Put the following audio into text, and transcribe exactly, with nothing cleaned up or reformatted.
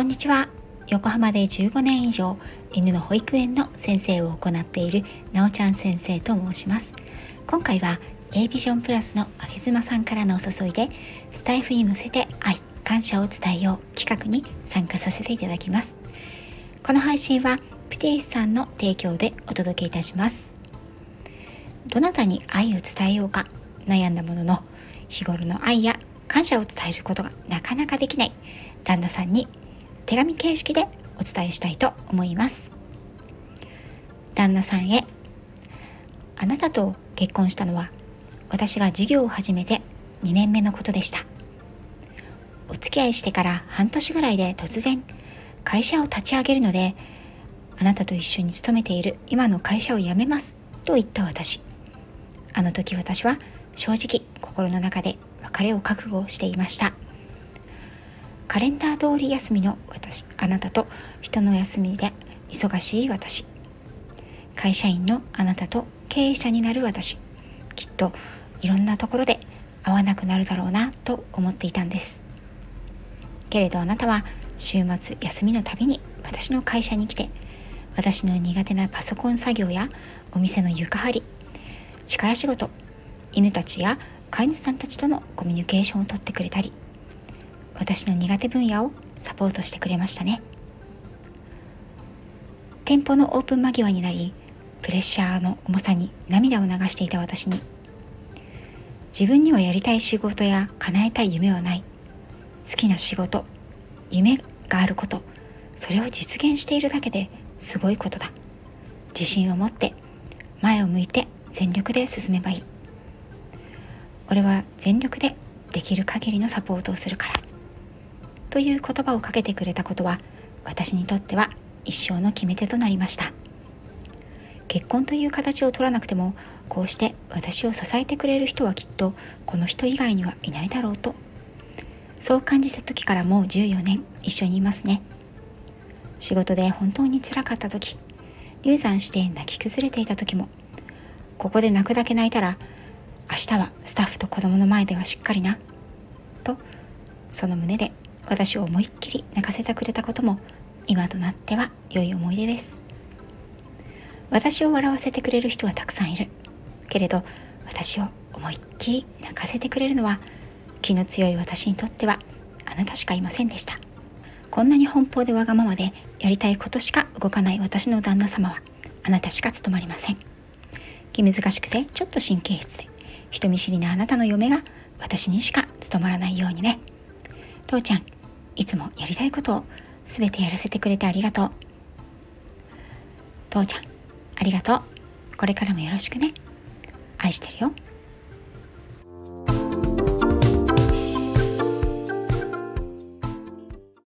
こんにちは。横浜でじゅうごねん以上犬の保育園の先生を行っているなおちゃん先生と申します。今回は AVision プラスのあげずまさんからのお誘いでスタイフに乗せて愛・感謝を伝えよう企画に参加させていただきます。この配信はプティスさんの提供でお届けいたします。どなたに愛を伝えようか悩んだものの、日頃の愛や感謝を伝えることがなかなかできない旦那さんに手紙形式でお伝えしたいと思います。旦那さんへ、あなたと結婚したのは私が事業を始めてにねんめのことでした。お付き合いしてから半年ぐらいで突然会社を立ち上げるので、あなたと一緒に勤めている今の会社を辞めますと言った私。あの時私は正直心の中で別れを覚悟していました。カレンダー通り休みの私、あなたと人の休みで忙しい私、会社員のあなたと経営者になる私、きっといろんなところで会わなくなるだろうなと思っていたんです。けれどあなたは週末休みのたびに私の会社に来て、私の苦手なパソコン作業やお店の床張り、力仕事、犬たちや飼い主さんたちとのコミュニケーションを取ってくれたり、私の苦手分野をサポートしてくれましたね。店舗のオープン間際になり、プレッシャーの重さに涙を流していた私に、自分にはやりたい仕事や叶えたい夢はない、好きな仕事、夢があること、それを実現しているだけですごいことだ、自信を持って前を向いて全力で進めばいい、俺は全力でできる限りのサポートをするから、という言葉をかけてくれたことは私にとっては一生の決め手となりました。結婚という形を取らなくても、こうして私を支えてくれる人はきっとこの人以外にはいないだろうと、そう感じた時からもうじゅうよねん一緒にいますね。仕事で本当に辛かった時、流産して泣き崩れていた時も、ここで泣くだけ泣いたら明日はスタッフと子供の前ではしっかりなと、その胸で私を思いっきり泣かせてくれたことも今となっては良い思い出です。私を笑わせてくれる人はたくさんいるけれど、私を思いっきり泣かせてくれるのは気の強い私にとってはあなたしかいませんでした。こんなに奔放でわがままでやりたいことしか動かない私の旦那様はあなたしか務まりません。気難しくてちょっと神経質で人見知りなあなたの嫁が私にしか務まらないようにね。父ちゃん、いつもやりたいことをすべてやらせてくれてありがとう。父ちゃん、ありがとう。これからもよろしくね。愛してるよ。